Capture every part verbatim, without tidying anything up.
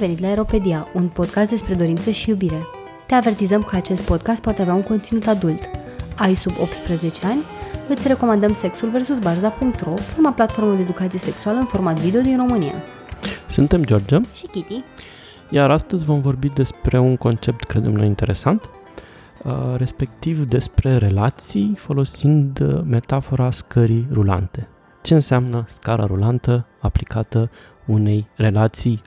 venit la Eropedia, un podcast despre dorință și iubire. Te avertizăm că acest podcast poate avea un conținut adult. Ai sub optsprezece ani? Îți recomandăm Sexul vs Barza punct ro, prima platformă de educație sexuală în format video din România. Suntem George și Kitty, iar astăzi vom vorbi despre un concept, credem noi, interesant, respectiv despre relații, folosind metafora scării rulante. Ce înseamnă scara rulantă aplicată unei relații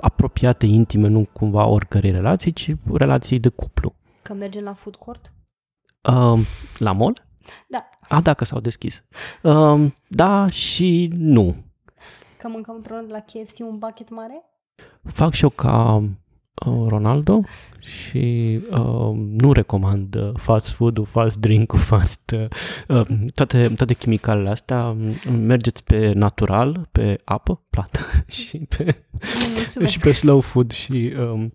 apropiate, intime, nu cumva oricărei relații, ci relații de cuplu? Că mergem la food court? La mall? Da. A, da, că s-au deschis. Da și nu. Că mâncăm împreună de la K F C un bucket mare? Fac și eu ca Ronaldo și uh, nu recomand fast food-ul, fast drink-ul, fast, uh, toate, toate chimicalele astea. Mergeți pe natural, pe apă plată și pe, și pe slow food și uh,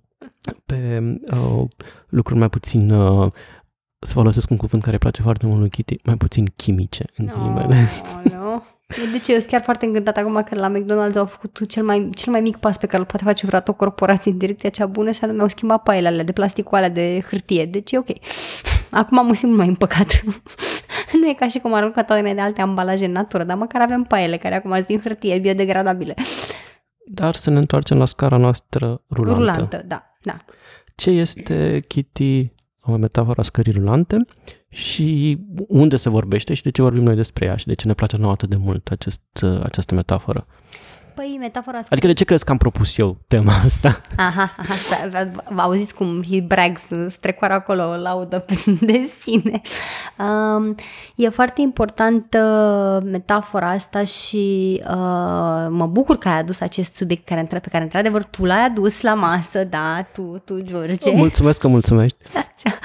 pe uh, lucruri mai puțin, uh, să folosesc un cuvânt care îi place foarte mult lui Kitty, mai puțin chimice în ghilimele. Oh, no. De ce? Eu sunt chiar foarte încântată acum că la McDonald's au făcut cel mai, cel mai mic pas pe care îl poate face vreodată o corporație în direcția cea bună, și anume au schimbat paiele alea de plastic cu alea de hârtie. Deci e ok. Acum mă simt mai împăcat. Nu e ca și cum aruncă toate de alte ambalaje în natură, dar măcar avem paiele care acum sunt din hârtie, biodegradabile. Dar să ne întoarcem la scara noastră rulantă. Rulantă, da. da. Ce este, Kitty, metafora scării rulante și unde se vorbește și de ce vorbim noi despre ea și de ce ne place nouă atât de mult acest, această metaforă? Păi, metafora scării... Adică de ce crezi că am propus eu tema asta? Aha, aha, auziți cum he brags, strecoară acolo, laudă de sine. Um, e foarte importantă metafora asta și uh, mă bucur că ai adus acest subiect care, pe care, într-adevăr, tu l-ai adus la masă, da, tu, tu George. Mulțumesc că mulțumești. Așa.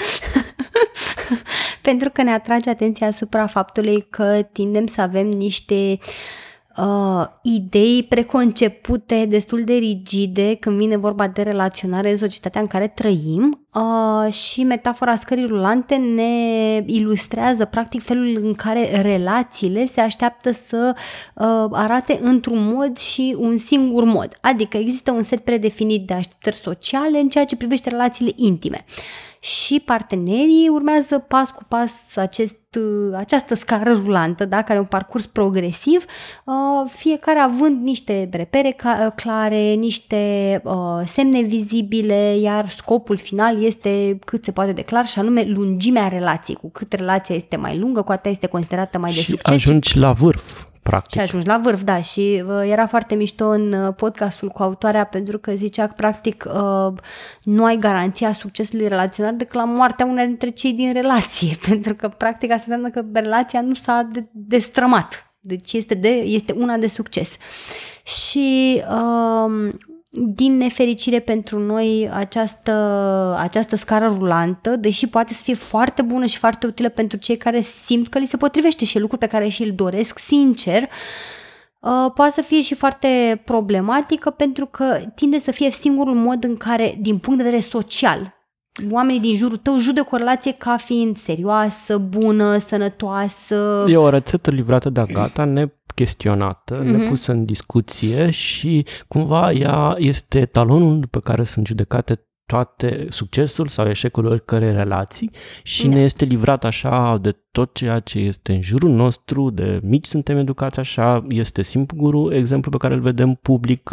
Pentru că ne atrage atenția asupra faptului că tindem să avem niște... Uh, idei preconcepute destul de rigide când vine vorba de relaționare în societatea în care trăim, uh, și metafora scării rulante ne ilustrează practic felul în care relațiile se așteaptă să uh, arate într-un mod și un singur mod, adică există un set predefinit de așteptări sociale în ceea ce privește relațiile intime și partenerii urmează pas cu pas acest, această scară rulantă, da, care e un parcurs progresiv, fiecare având niște repere clare, niște semne vizibile, iar scopul final este cât se poate de clar și anume lungimea relației. Cu cât relația este mai lungă, cu atât este considerată mai de succes. Și ajungi la vârf. Practic. Și ajungi la vârf, da, și uh, era foarte mișto în uh, podcastul cu autoarea, pentru că zicea că practic uh, nu ai garanția succesului relațional decât la moartea unei dintre cei din relație, pentru că practic asta înseamnă că relația nu s-a de- destrămat, deci este, de, este una de succes. Și... Uh, Din nefericire pentru noi, această, această scară rulantă, deși poate să fie foarte bună și foarte utilă pentru cei care simt că li se potrivește și lucruri pe care și îl doresc sincer, poate să fie și foarte problematică pentru că tinde să fie singurul mod în care, din punct de vedere social, oamenii din jurul tău judecă o relație ca fiind serioasă, bună, sănătoasă. E o rețetă livrată de-a gata, ne chestionată, mm-hmm. nepusă în discuție și cumva ea este talonul după care sunt judecate toate succesul sau eșecul oricărei relații și da. Ne este livrat așa de tot ceea ce este în jurul nostru, de mici suntem educați așa, este singurul exemplu pe care îl vedem public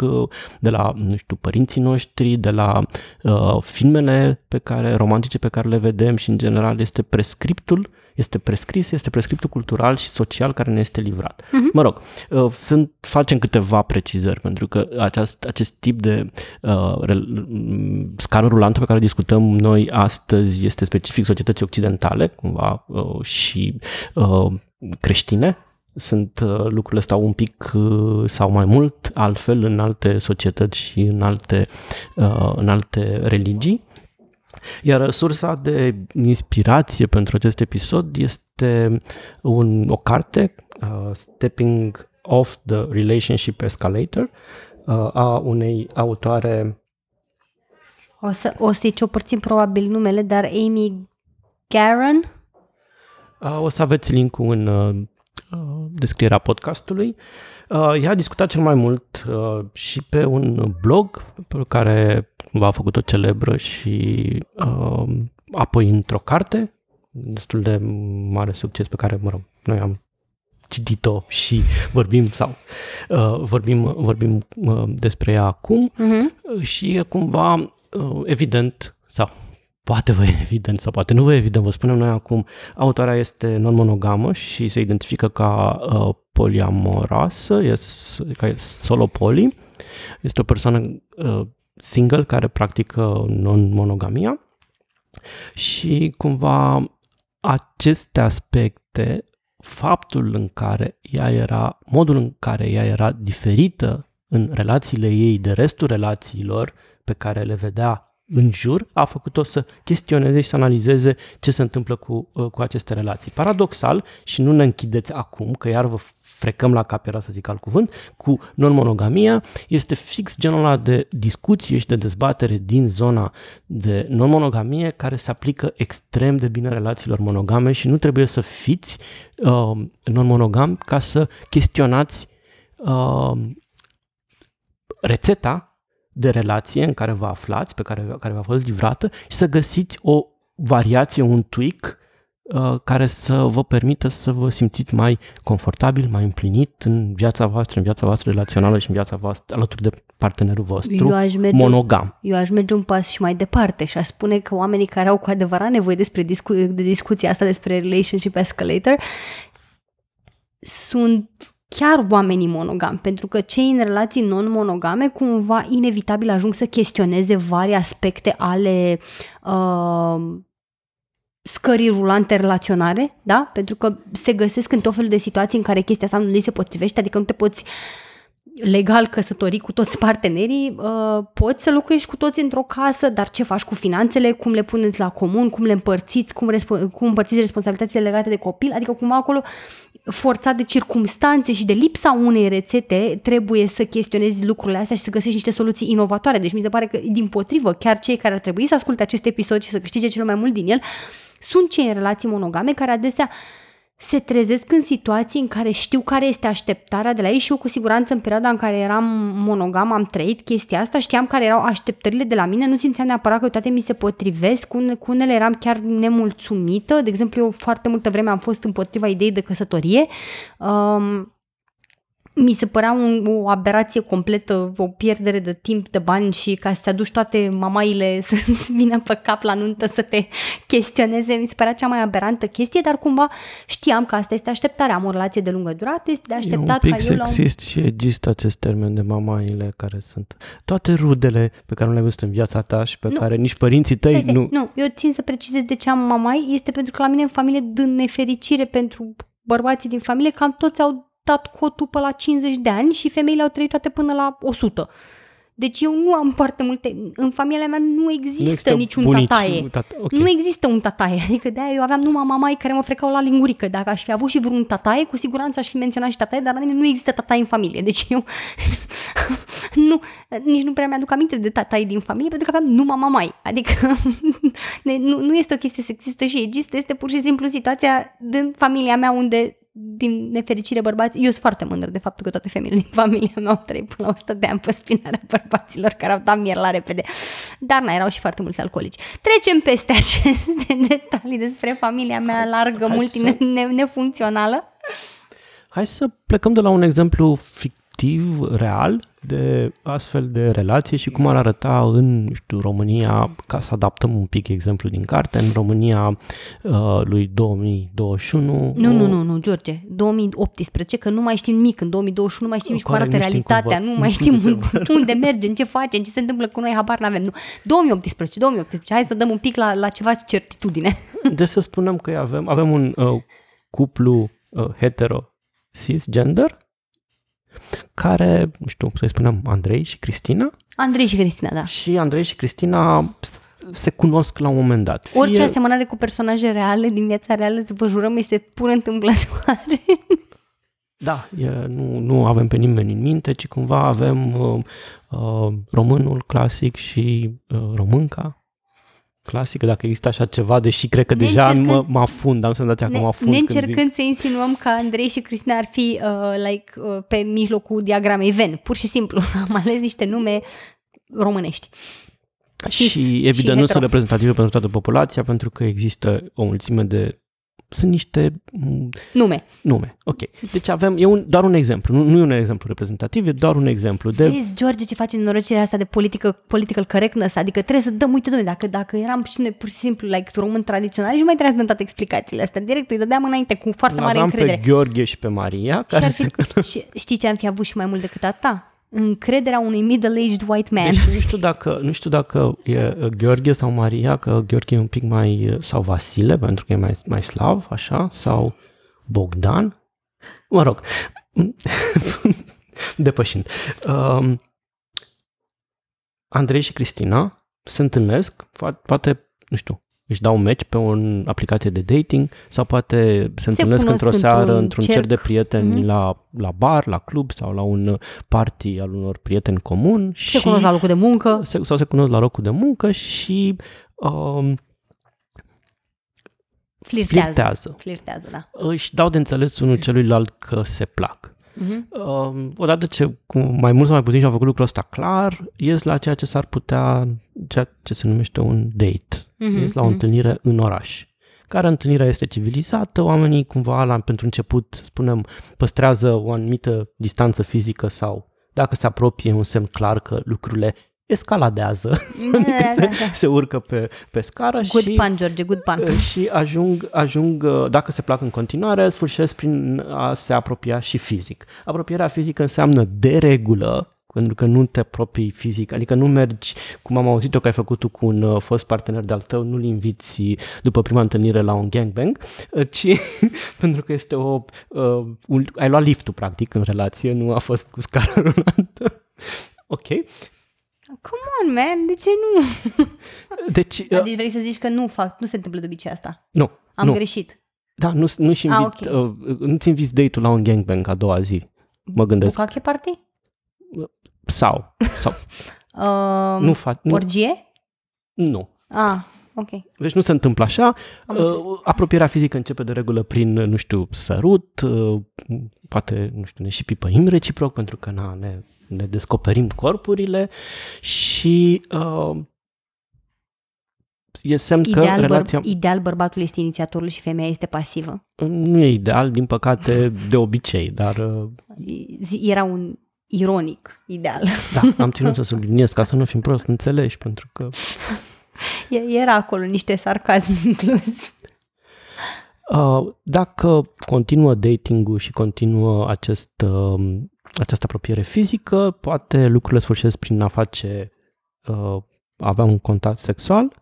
de la, nu știu, părinții noștri, de la uh, filmele pe care, romantice pe care le vedem și în general este prescriptul, este prescris, este prescriptul cultural și social care ne este livrat. Uh-huh. Mă rog, uh, sunt, facem câteva precizări pentru că aceast, acest tip de uh, re, scară rulantă pe care discutăm noi astăzi este specific societății occidentale, cumva, uh, și și uh, creștine, sunt uh, lucrurile stau un pic uh, sau mai mult altfel în alte societăți și în alte, uh, în alte religii. Iar sursa de inspirație pentru acest episod este un, o carte, uh, Stepping off the Relationship Escalator, uh, a unei autoare... O, să, o să-i ciopărțim probabil numele, dar Amy Garen... O să aveți link-ul în descrierea podcastului. Ea a discutat cel mai mult și pe un blog pe care v-a făcut-o celebră și apoi într-o carte destul de mare succes pe care, mă rog, noi am citit-o și vorbim sau vorbim, vorbim despre ea acum. Uh-huh. Și e cumva evident sau poate vă e evident sau poate nu vă e evident, vă spunem noi acum, autoarea este non-monogamă și se identifică ca uh, poliamorasă, este, ca e solopoli, este o persoană uh, single care practică non-monogamia și cumva aceste aspecte, faptul în care ea era, modul în care ea era diferită în relațiile ei de restul relațiilor pe care le vedea în jur, a făcut-o să chestioneze și să analizeze ce se întâmplă cu, cu aceste relații. Paradoxal, și nu ne închideți acum, că iar vă frecăm la cap, era să zic alt cuvânt, cu non-monogamia, este fix genul ăla de discuție și de dezbatere din zona de non-monogamie care se aplică extrem de bine relațiilor monogame și nu trebuie să fiți uh, non-monogami ca să chestionați uh, rețeta de relație în care vă aflați, pe care, care v-a fost livrată și să găsiți o variație, un tweak uh, care să vă permită să vă simțiți mai confortabil, mai împlinit în viața voastră, în viața voastră relațională și în viața voastră alături de partenerul vostru eu aș merge, monogam. Eu aș merge un pas și mai departe și aș spune că oamenii care au cu adevărat nevoie despre discu- de discuția asta despre relationship escalator sunt chiar oamenii monogami, pentru că cei în relații non-monogame cumva inevitabil ajung să chestioneze vari aspecte ale uh, scării rulante relaționare, da? Pentru că se găsesc în tot felul de situații în care chestia asta nu li se potrivește, adică nu te poți legal căsători cu toți partenerii, uh, poți să locuiești cu toți într-o casă, dar ce faci cu finanțele, cum le puneți la comun, cum le împărțiți, cum, resp- cum împărțiți responsabilitățile legate de copil, adică cumva acolo forțat de circumstanțe și de lipsa unei rețete, trebuie să chestionezi lucrurile astea și să găsești niște soluții inovatoare. Deci mi se pare că, din potrivă, chiar cei care ar trebui să asculte acest episod și să câștige cel mai mult din el, sunt cei în relații monogame care adesea se trezesc în situații în care știu care este așteptarea de la ei și eu cu siguranță în perioada în care eram monogam am trăit chestia asta, știam care erau așteptările de la mine, nu simțeam neapărat că toate mi se potrivesc, cu unele eram chiar nemulțumită, de exemplu eu foarte multă vreme am fost împotriva ideii de căsătorie, um, mi se părea un, o aberație completă, o pierdere de timp, de bani și ca să te aduci toate mamaile să-ți vină pe cap la nuntă să te chestioneze, mi se părea cea mai aberantă chestie, dar cumva știam că asta este așteptarea, am o relație de lungă durată, este de așteptat. E un pic sexist și există acest termen de mamaile care sunt toate rudele pe care nu le-ai văzut în viața ta și pe nu. care nici părinții tăi stai, stai, nu... Nu, eu țin să precizez de ce am mamai, este pentru că la mine în familie, din nefericire pentru bărbații din familie, cam toți au dat cotul pe la cincizeci de ani și femeile au trăit toate până la o sută. Deci eu nu am foarte multe... În familia mea nu există, nu există niciun bunici, tataie. Tata, okay. Nu există un tataie. Adică de-aia eu aveam numai mamai care mă frecau la lingurică. Dacă aș fi avut și vreun tataie, cu siguranță aș fi menționat și tataie, dar la mine nu există tataie în familie. Deci eu nu, nici nu prea mi-aduc aminte de tataie din familie, pentru că aveam numai mamai. Adică nu, nu este o chestie sexistă și există, este pur și simplu situația din familia mea unde... din nefericire bărbați, eu sunt foarte mândră de faptul că toate femeile din familia mea au trăit până la o sută de ani pe spinarea bărbaților care au dat mier la repede. Dar na, erau și foarte mulți alcoolici. Trecem peste aceste detalii despre familia mea largă, multinefuncțională. Hai să plecăm de la un exemplu fictiv, real, de astfel de relație și cum ar arăta în, nu știu, România, ca să adaptăm un pic exemplu din carte, în România uh, lui două mii douăzeci și unu... Nu, nu, nu, nu, George, două mii optsprezece, că nu mai știm nimic, în două mii douăzeci și unu nu mai știm nici cum arată realitatea, nu mai știm unde, unde mergem, ce facem, ce se întâmplă cu noi, habar n-avem, nu. două mii optsprezece, două mii optsprezece, hai să dăm un pic la, la ceva certitudine. Deci să spunem că avem, avem un uh, cuplu uh, hetero cisgender, care, nu știu, să-i spunem Andrei și Cristina. Andrei și Cristina, da. Și Andrei și Cristina se cunosc la un moment dat. Fie... Orice asemănare cu personaje reale din viața reală, vă jurăm, este pură întâmplătoare. Da, e, nu, nu avem pe nimeni în minte, ci cumva avem uh, uh, românul clasic și uh, românca. clasică, dacă există așa ceva, deși cred că ne deja încercând, mă, mă afund, am senzația că mă afund. Ne încercând când să insinuăm că Andrei și Cristina ar fi uh, like, uh, pe mijlocul diagramei Venn, pur și simplu, am ales niște nume românești. Și, și evident și nu sunt reprezentative pentru toată populația, pentru că există o mulțime de... Sunt niște... Nume. Nume, ok. Deci avem, e un, doar un exemplu, nu, nu e un exemplu reprezentativ, e doar un exemplu de... Vezi, George, ce face norocirea asta de politică, political correctness, adică trebuie să dăm, uite, dom'le, dacă, dacă eram și noi pur și simplu, like, român tradițional, și mai trebuia să dăm toate explicațiile astea, direct îi dădeam înainte cu foarte L-aveam mare încredere. Aveam pe Gheorghe și pe Maria, care și se... și, știi ce am fi avut și mai mult decât a ta? Încrederea unui middle-aged white man. Deci nu știu dacă, nu știu dacă e Gheorghe sau Maria, că Gheorghe e un pic mai... sau Vasile, pentru că e mai, mai slav, așa, sau Bogdan. Mă rog, depășind. Um, Andrei și Cristina se întâlnesc, poate, nu știu, își dau un match pe o aplicație de dating sau poate se întâlnesc se într-o seară, într-un, într-un cerc de prieteni mm-hmm. la, la bar, la club sau la un party al unor prieteni comun. Se și cunosc la locul de muncă. Se, sau se cunosc la locul de muncă și um, flirtează. Flirtează. Flirtează, da. Își dau de înțeles unul celuilalt că se plac. Mm-hmm. Um, odată ce cu mai mult sau mai puțin și-au făcut lucrul ăsta clar, ies la ceea ce s-ar putea, ceea ce se numește un date. Mm-hmm. Ies la o întâlnire în oraș, care întâlnirea este civilizată, oamenii cumva la, pentru început, să spunem, păstrează o anumită distanță fizică sau dacă se apropie un semn clar că lucrurile escaladează, se, se urcă pe, pe scară good și, pan, George, good pan. Și ajung, ajung, dacă se plac în continuare, sfârșesc prin a se apropia și fizic. Apropierea fizică înseamnă de regulă, pentru că nu te apropii fizic, adică nu mergi, cum am auzit-o că ai făcut tu cu un fost partener de-al tău, nu-l inviți după prima întâlnire la un gangbang, ci pentru că este o... Uh, un, ai luat liftul, practic, în relație, nu a fost cu scara rulantă. Ok. Come on, man, de ce nu? Deci, uh, deci vrei să zici că nu fac, nu se întâmplă de obicei asta. Nu. Am nu. greșit. Da, nu, nu-și invit, ah, okay. uh, nu-ți inviți date-ul la un gangbang a doua zi, mă gândesc. Bucache party? Sau, sau. Uh, nu fac. Nu. Orgie? Nu. Ah, ok. Deci nu se întâmplă așa. Uh, apropierea fizică începe de regulă prin, nu știu, sărut, uh, poate, nu știu, ne și pipăim reciproc, pentru că na, ne, ne descoperim corpurile și uh, e semn ideal că relația... Bărb- ideal bărbatul este inițiatorul și femeia este pasivă. Nu e ideal, din păcate, de obicei, dar... Uh... Era un... ironic, ideal. Da, am ținut să subliniez ca să nu fim prost înțelegi, pentru că... Era acolo niște sarcasm inclus. Dacă continuă dating-ul și continuă acest, această apropiere fizică, poate lucrurile sfârșesc prin a face, avea un contact sexual.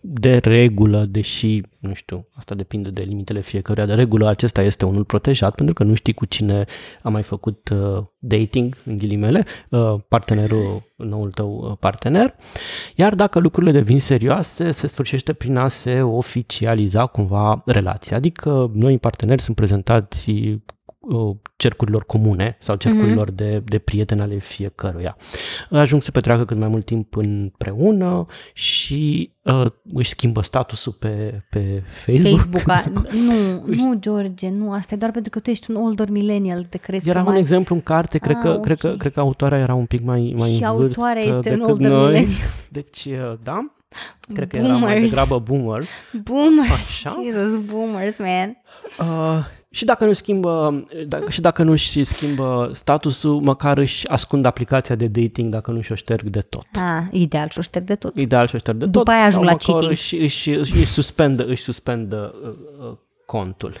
De regulă, deși, nu știu, asta depinde de limitele fiecăruia, de regulă acesta este unul protejat, pentru că nu știi cu cine a mai făcut uh, dating, în ghilimele, uh, partenerul, noul tău partener. Iar dacă lucrurile devin serioase, se sfârșește prin a se oficializa cumva relația. Adică noi parteneri sunt prezentați uh, cercurilor comune sau cercurilor mm-hmm. de, de prieteni ale fiecăruia. Ajung să petreacă cât mai mult timp împreună și Uh, își schimbă statusul pe, pe Facebook. Facebook a, nu, își... nu, George, nu, asta e doar pentru că tu ești un older millennial. Te crezi era un mai... exemplu în carte, ah, cred, că, okay. cred, că, cred că autoarea era un pic mai, mai în vârstă decât un older noi. Millennial. Deci, da, cred boomers. Că era mai degrabă boomer. Boomers, așa. Jesus, boomers, man. Uh, și dacă nu schimbă, dacă, și dacă nu își schimbă statusul, măcar își ascund aplicația de dating dacă nu și-o șterg de tot. Ah, ideal și-o șterg de tot. Ideal și-o șterg de tot. După aia ajung la cheating. Își, își, își suspendă, își suspendă uh, uh, contul.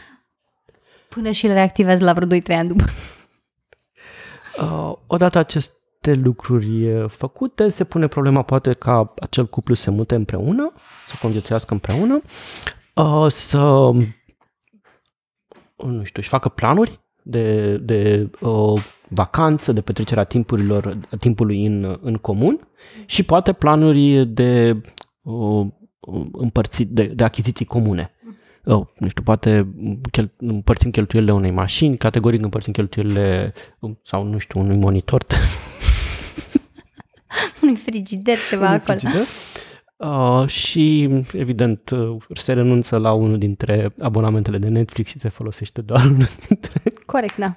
Până și le reactivează la vreo doi trei ani după. Uh, odată aceste lucruri făcute, se pune problema poate ca acel cuplu se mute împreună, să conviețuiască împreună, uh, să... nu știu, își facă planuri de, de uh, vacanță, de petrecerea timpurilor, timpului în, în comun și poate planuri de, uh, împărți, de, de achiziții comune. Uh, nu știu, poate chel, împărțim cheltuielile unei mașini, categoric împărțim cheltuielile sau, nu știu, unui monitor. Unui frigider, ceva unui acolo. Frigider. Uh, și, evident, se renunță la unul dintre abonamentele de Netflix și se folosește doar unul dintre... Corect, da.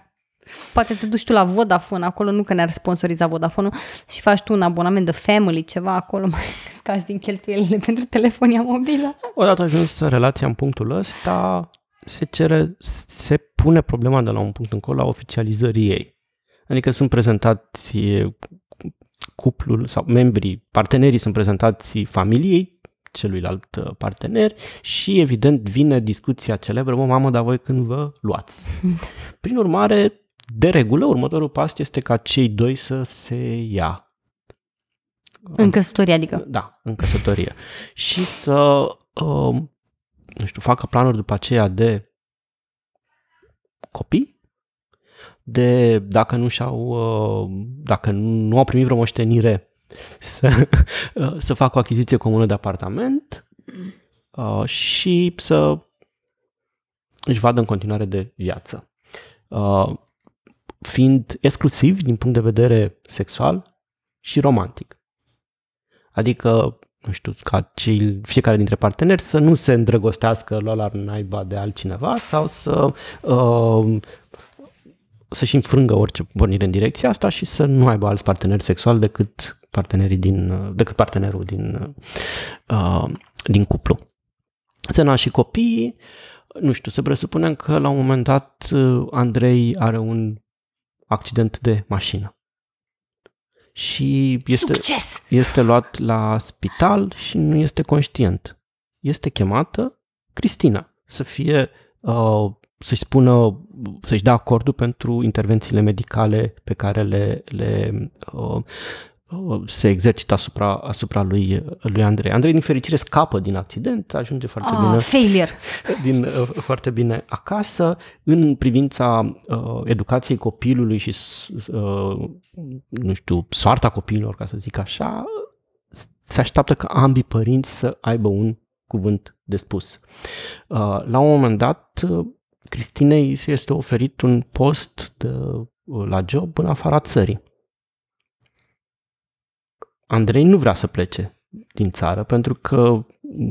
Poate te duci tu la Vodafone, acolo nu că ne-ar sponsoriza Vodafone-ul, și faci tu un abonament de family, ceva acolo, mai scazi din cheltuielile pentru telefonia mobilă. Odată ajuns relația în punctul ăsta, se cere, se pune problema de la un punct încolo a oficializării ei. Adică sunt prezentați cuplul sau membrii, partenerii sunt prezentați familiei, celuilalt partener, și evident vine discuția celebră: mă, mamă, dar voi când vă luați? Prin urmare, de regulă, următorul pas este ca cei doi să se ia. În căsătorie, adică? Da, în căsătorie. Și să, uh, nu știu, facă planuri după aceea de copii, de dacă nu și-au, uh, dacă nu au primit vreo moștenire, Să, să fac o achiziție comună de apartament uh, și să își vadă în continuare de viață. Uh, fiind exclusiv din punct de vedere sexual și romantic. Adică, nu știu, ca cei, fiecare dintre parteneri să nu se îndrăgostească la la naiba de altcineva sau să... Uh, să-și înfrângă orice pornire în direcția asta și să nu aibă alți parteneri sexuali decât partenerii din, decât partenerul din, uh, din cuplu. Țena și copiii, nu știu, se presupune că la un moment dat Andrei are un accident de mașină și este, este luat la spital și nu este conștient. Este chemată Cristina să fie... Uh, să-și spună, să-și dea acordul pentru intervențiile medicale pe care le, le uh, uh, se exercită asupra, asupra lui, lui Andrei. Andrei, din fericire, scapă din accident, ajunge foarte, oh, bine, failure. Din, uh, foarte bine acasă. În privința uh, educației copilului și, uh, nu știu, soarta copiilor, ca să zic așa, se așteaptă ca ambii părinți să aibă un cuvânt de spus. Uh, la un moment dat, uh, Cristinei se este oferit un post de, la job în afara țării. Andrei nu vrea să plece din țară pentru că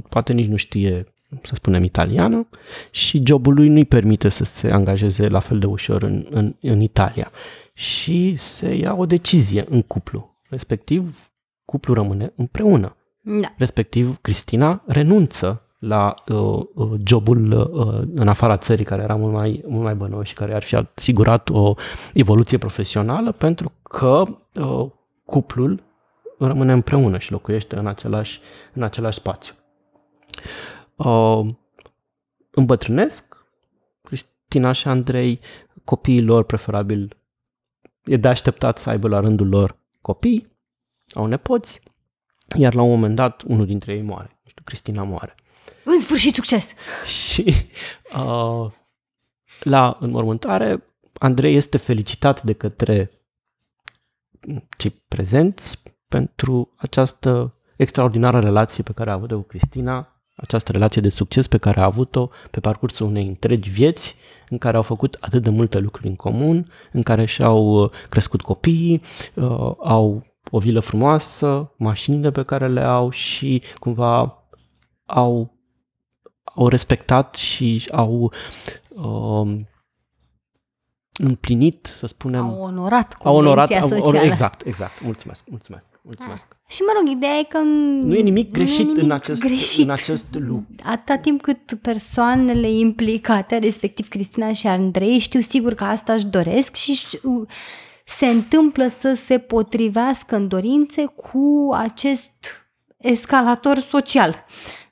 poate nici nu știe, să spunem, italiană și jobul lui nu-i permite să se angajeze la fel de ușor în, în, în Italia. Și se ia o decizie în cuplu. Respectiv, cuplul rămâne împreună. Da. Respectiv, Cristina renunță la uh, uh, jobul uh, în afara țării, care era mult mai, mult mai bănuit și care ar fi asigurat o evoluție profesională, pentru că uh, cuplul rămâne împreună și locuiește în același, în același spațiu. Uh, îmbătrânesc Cristina și Andrei, copiii lor, preferabil e de așteptat să aibă la rândul lor copii, au nepoți, iar la un moment dat unul dintre ei moare. Nu știu, Cristina moare. În sfârșit, succes! Și uh, la înmormântare, Andrei este felicitat de către cei prezenți pentru această extraordinară relație pe care a avut-o cu Cristina, această relație de succes pe care a avut-o pe parcursul unei întregi vieți, în care au făcut atât de multe lucruri în comun, în care și-au crescut copiii, uh, au o vilă frumoasă, mașinile pe care le au și cumva au... au respectat și au uh, împlinit, să spunem... Au onorat convenția socială. Au, exact, exact. Mulțumesc, mulțumesc, mulțumesc. A, și mă rog, ideea e că... Nu e nimic greșit, e nimic în, acest, greșit. în acest lucru. Atâta timp cât persoanele implicate, respectiv Cristina și Andrei, știu sigur că asta își doresc și știu, se întâmplă să se potrivească în dorințe cu acest escalator social.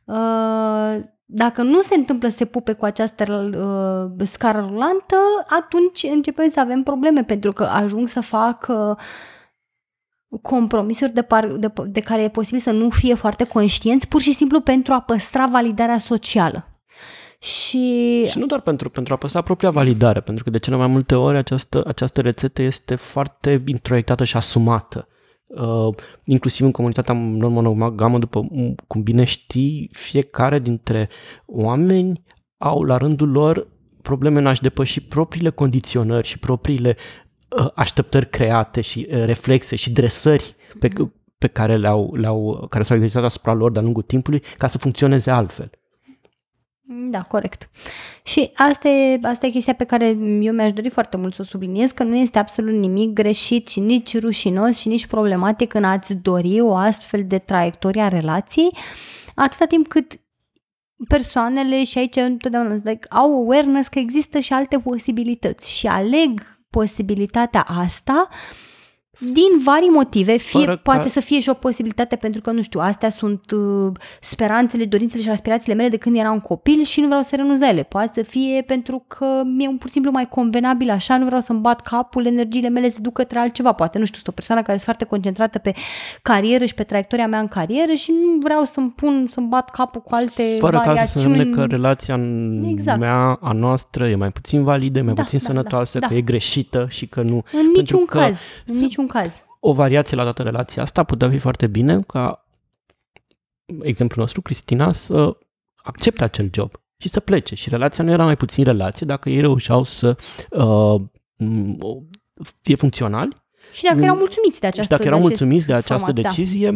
Uh, Dacă nu se întâmplă să se pupe cu această uh, scară rulantă, atunci începem să avem probleme, pentru că ajung să fac uh, compromisuri de, par, de, de care e posibil să nu fie foarte conștienți, pur și simplu pentru a păstra validarea socială. Și, și nu doar pentru, pentru a păstra propria validare, pentru că de cele mai multe ori această, această rețetă este foarte introiectată și asumată. Uh, inclusiv în comunitatea non-monogamă, după cum bine știi, fiecare dintre oameni au la rândul lor probleme în a-și depăși propriile condiționări și propriile uh, așteptări create și uh, reflexe și dresări pe, pe care le-au, le-au, care s-au exercitat asupra lor de-a lungul timpului ca să funcționeze altfel. Da, corect. Și asta e, asta e chestia pe care eu mi-aș dori foarte mult să o subliniez, că nu este absolut nimic greșit și nici rușinos și nici problematic în a-ți dori o astfel de traiectorie a relației, atâta timp cât persoanele, și aici întotdeauna like, au awareness că există și alte posibilități și aleg posibilitatea asta din vari motive, fie fără poate că... să fie și o posibilitate pentru că, nu știu, astea sunt uh, speranțele, dorințele și aspirațiile mele de când eram copil și nu vreau să renunț la ele. Poate să fie pentru că mi-e pur și simplu mai convenabil așa, nu vreau să-mi bat capul, energiile mele se duc către altceva. Poate, nu știu, sunt o persoană care e foarte concentrată pe carieră și pe traiectoria mea în carieră și nu vreau să-mi pun, să-mi bat capul cu alte fără variațiuni. Fără ca să se însemne că relația exact. mea, a noastră, e mai puțin validă, e mai da, puțin da, sănătoasă, da, că da. e greșită și că nu. În niciun că... caz, în niciun caz. O variație la dată relația asta putea fi foarte bine ca exemplul nostru, Cristina, să accepte acel job și să plece. Și relația nu era mai puțin relație dacă ei reușeau să uh, fie funcționali. Și dacă erau mulțumiți de această, dacă erau de mulțumiți de această format, decizie,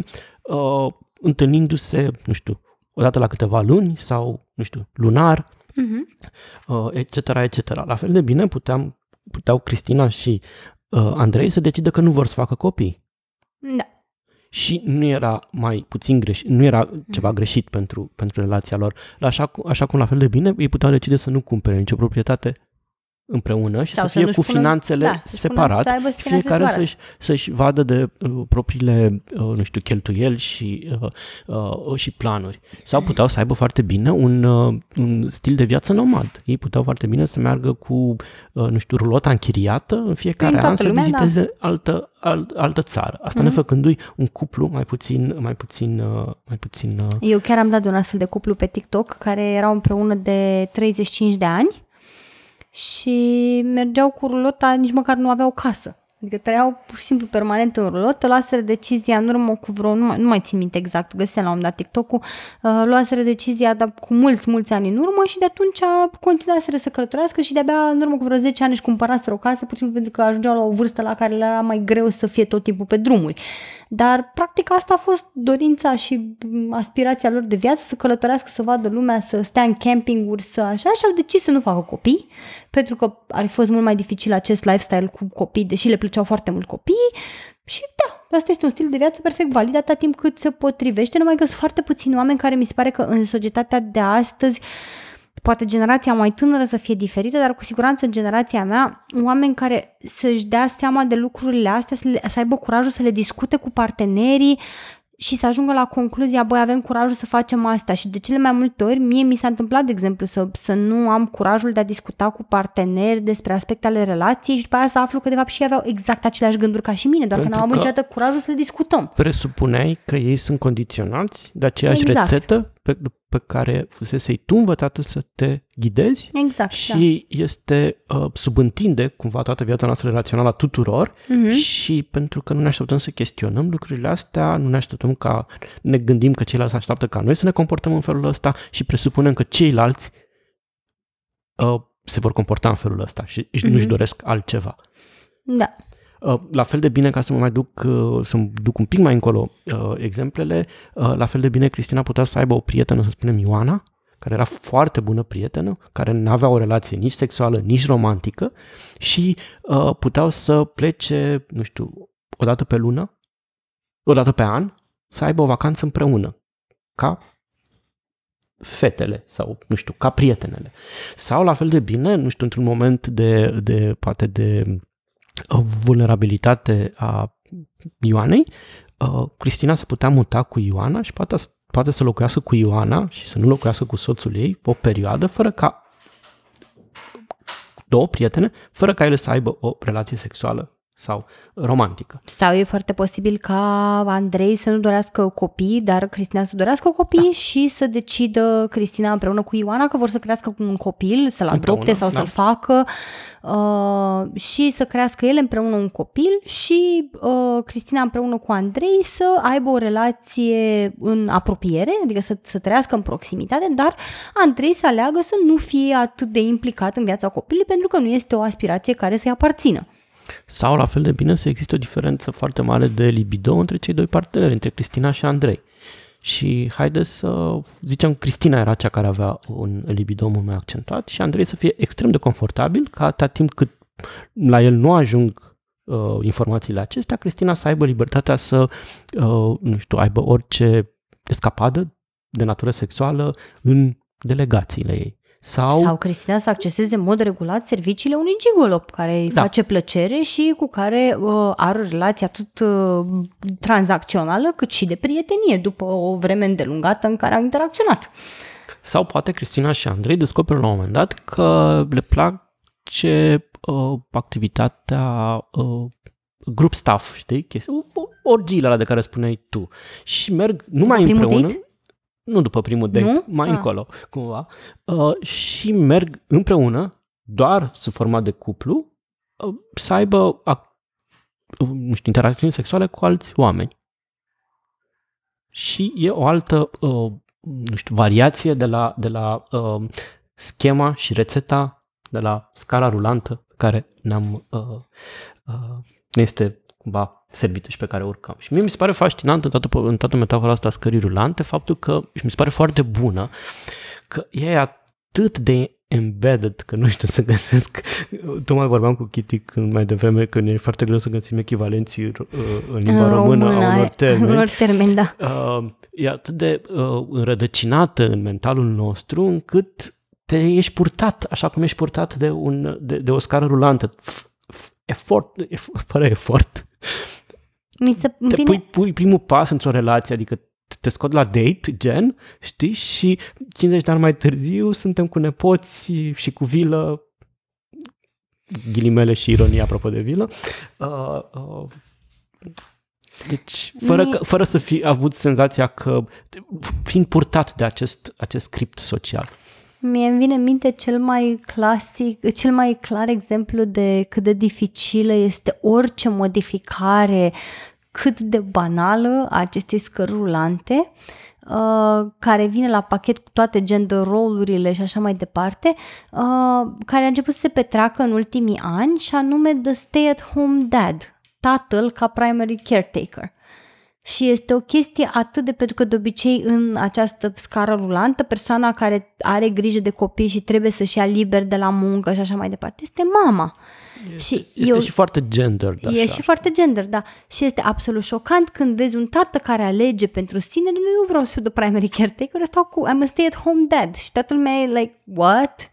da. uh, întâlnindu-se, nu știu, odată la câteva luni sau, nu știu, lunar, uh-huh. uh, et cetera, et cetera. La fel de bine puteam, puteau Cristina și Andrei să decide că nu vor să facă copii. Da. Și nu era mai puțin greșit, nu era ceva greșit pentru, pentru relația lor. Așa, așa cum la fel de bine ei puteau decide să nu cumpere nicio proprietate împreună și sau să fie cu pună, finanțele da, separat, pună, să fiecare să-și, să-și vadă de uh, propriile, uh, nu știu, cheltuieli și, uh, uh, și planuri. Sau puteau să aibă foarte bine un, uh, un stil de viață nomad. Ei puteau foarte bine să meargă cu, uh, nu știu, rulota închiriată în fiecare an să lumea, viziteze da. altă, alt, altă țară. Asta mm-hmm. ne făcându-i un cuplu mai puțin... Mai puțin, uh, mai puțin uh... Eu chiar am dat de un astfel de cuplu pe TikTok care erau împreună de treizeci și cinci de ani și mergeau cu rulota, nici măcar nu aveau casă. Adică trăiau pur și simplu permanent în rulotă, luaseră decizia în urmă cu vreo, nu mai, nu mai țin minte exact, găseam la un dat TikTok-ul, uh, luaseră decizia da, cu mulți, mulți ani în urmă și de atunci continuaseră să călătorească și de-abia în urmă cu vreo zece ani își cumpăraseră o casă, pur și simplu pentru că ajungeau la o vârstă la care le era mai greu să fie tot timpul pe drumuri. Dar practic asta a fost dorința și aspirația lor de viață, să călătorească, să vadă lumea, să stea în campinguri, să așa, și au decis să nu facă copii, pentru că ar fi fost mult mai dificil acest lifestyle cu copii, deși le plăceau foarte mult copiii și da, asta este un stil de viață perfect valid atât timp cât se potrivește, numai că sunt foarte puțini oameni care mi se pare că în societatea de astăzi, poate generația mai tânără să fie diferită, dar cu siguranță în generația mea, oameni care să-și dea seama de lucrurile astea, să, le, să aibă curajul să le discute cu partenerii și să ajungă la concluzia, băi, avem curajul să facem asta. Și de cele mai multe ori, mie mi s-a întâmplat, de exemplu, să, să nu am curajul de a discuta cu parteneri despre aspecte ale relației și după aia să aflu că, de fapt, și ei aveau exact aceleași gânduri ca și mine, doar pentru că n-am avut niciodată curajul să le discutăm. Presupuneai că ei sunt condiționați de aceeași exact. rețetă pe, pe care fusesei tu învățată să te ghidezi exact, și da. este uh, subîntinde cumva toată viața noastră relațională a tuturor uh-huh. și pentru că nu ne așteptăm să chestionăm lucrurile astea, nu ne așteptăm ca, ne gândim că ceilalți așteaptă ca noi să ne comportăm în felul ăsta și presupunem că ceilalți uh, se vor comporta în felul ăsta și uh-huh. nu-și doresc altceva. Da. La fel de bine, ca să mă mai duc, să-mi duc un pic mai încolo uh, exemplele, uh, la fel de bine Cristina putea să aibă o prietenă, să spunem Ioana, care era foarte bună prietenă, care nu avea o relație nici sexuală, nici romantică și uh, puteau să plece, nu știu, o dată pe lună, o dată pe an, să aibă o vacanță împreună, ca fetele sau, nu știu, ca prietenele. Sau la fel de bine, nu știu, într-un moment de, de poate de... vulnerabilitate a Ioanei, uh, Cristina se putea muta cu Ioana și poate, poate să locuiască cu Ioana și să nu locuiască cu soțul ei o perioadă fără ca două prietene, fără ca ele să aibă o relație sexuală sau romantică. Sau e foarte posibil ca Andrei să nu dorească copii, dar Cristina să dorească copii da. și să decidă Cristina împreună cu Ioana că vor să crească un copil, să-l împreună, adopte sau da. să-l facă uh, și să crească ele împreună un copil și uh, Cristina împreună cu Andrei să aibă o relație în apropiere, adică să, să trăiască în proximitate, dar Andrei să aleagă să nu fie atât de implicat în viața copilului pentru că nu este o aspirație care să-i aparțină. Sau la fel de bine să există o diferență foarte mare de libido între cei doi parteneri, între Cristina și Andrei. Și haide să zicem, Cristina era cea care avea un libido mult mai accentuat și Andrei să fie extrem de confortabil că atât timp cât la el nu ajung uh, informațiile acestea, Cristina să aibă libertatea să, uh, nu știu, aibă orice escapadă de natură sexuală în delegațiile ei. Sau, Sau Cristina să acceseze în mod regulat serviciile unui gigolo care îi da. face plăcere și cu care uh, are o relație atât uh, tranzacțională cât și de prietenie după o vreme îndelungată în care au interacționat. Sau poate Cristina și Andrei descoperă la un moment dat că le place uh, activitatea uh, group stuff, știi? Orgiile alea de care spuneai tu. Și merg numai împreună. Date? Nu după primul date, nu? mai ah. încolo, cumva, uh, și merg împreună, doar sub forma de cuplu, uh, să aibă ac- uh, interacțiuni sexuale cu alți oameni. Și e o altă, uh, nu știu, variație de la, de la uh, schema și rețeta, de la scara rulantă, care ne-am, uh, uh, ne este cumva servită și pe care urcăm. Și mie mi se pare fascinant în toată, în toată metafora asta a scării rulante, faptul că, și mi se pare foarte bună, că ea e atât de embedded, că nu știu să găsesc, tu mai vorbeam cu Kitty când, mai devreme, că e foarte greu să găsim echivalenții uh, în limba română, română a unor termeni. Unor termeni da. uh, e atât de uh, înrădăcinată în mentalul nostru, încât te ești purtat, așa cum ești purtat de, un, de, de o scară rulantă. Efort, efort, fără efort. Mi se, te vine... pui, pui primul pas într-o relație, adică te scot la date, gen, știi, și cincizeci de ani mai târziu suntem cu nepoți și cu vilă, ghilimele și ironia apropo de vilă. Uh, uh, deci, fără, Mi... că, fără să fi avut senzația că, fiind purtat de acest, acest script social. Mie îmi vine în minte cel mai clasic, cel mai clar exemplu de cât de dificilă este orice modificare cât de banală a acestei scări rulante, uh, care vine la pachet cu toate gender role-urile și așa mai departe, uh, care a început să se petreacă în ultimii ani, și anume the stay-at-home dad, tatăl ca primary caretaker. Și este o chestie atât de, pentru că de obicei în această scară rulantă persoana care are grijă de copii și trebuie să-și ia liber de la muncă și așa mai departe este mama. Este și, este eu, și foarte gender. Da, e așa. Și foarte gender, da. Și este absolut șocant când vezi un tată care alege pentru sine, nu, eu vreau să fiu de primary caretaker, stau cu I'm a stay-at-home dad. Și tatăl meu e like, what?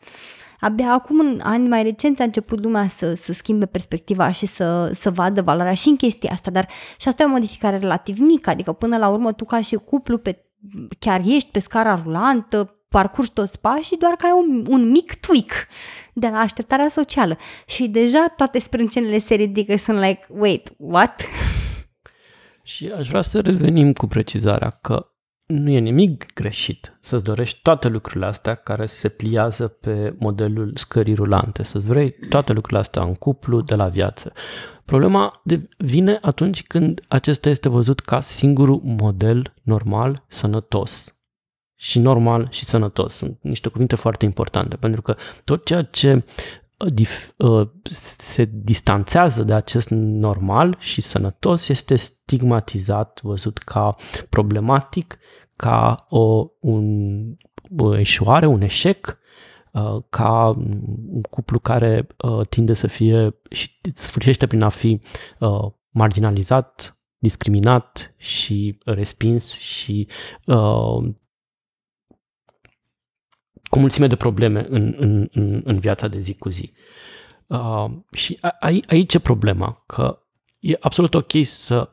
Abia acum, în ani mai recenți, a început lumea să, să schimbe perspectiva și să, să vadă valoarea și în chestia asta, dar și asta e o modificare relativ mică, adică până la urmă tu ca și cuplu pe, chiar ești pe scara rulantă, parcurgi toți pașii, doar că ai un, un mic tweak de la așteptarea socială și deja toate sprâncenele se ridică și sunt like, wait, what? Și aș vrea să revenim cu precizarea că nu e nimic greșit să-ți dorești toate lucrurile astea care se pliază pe modelul scării rulante, să-ți vrei toate lucrurile astea în cuplu, de la viață. Problema vine atunci când acesta este văzut ca singurul model normal, sănătos. Și normal și sănătos sunt niște cuvinte foarte importante, pentru că tot ceea ce se distanțează de acest normal și sănătos este stigmatizat, văzut ca problematic, ca o, un, o eșuare, un eșec, ca un cuplu care tinde să fie și sfârșește prin a fi marginalizat, discriminat și respins și cu mulțime de probleme în, în, în, în viața de zi cu zi. Uh, și a, a, aici e problema, că e absolut ok să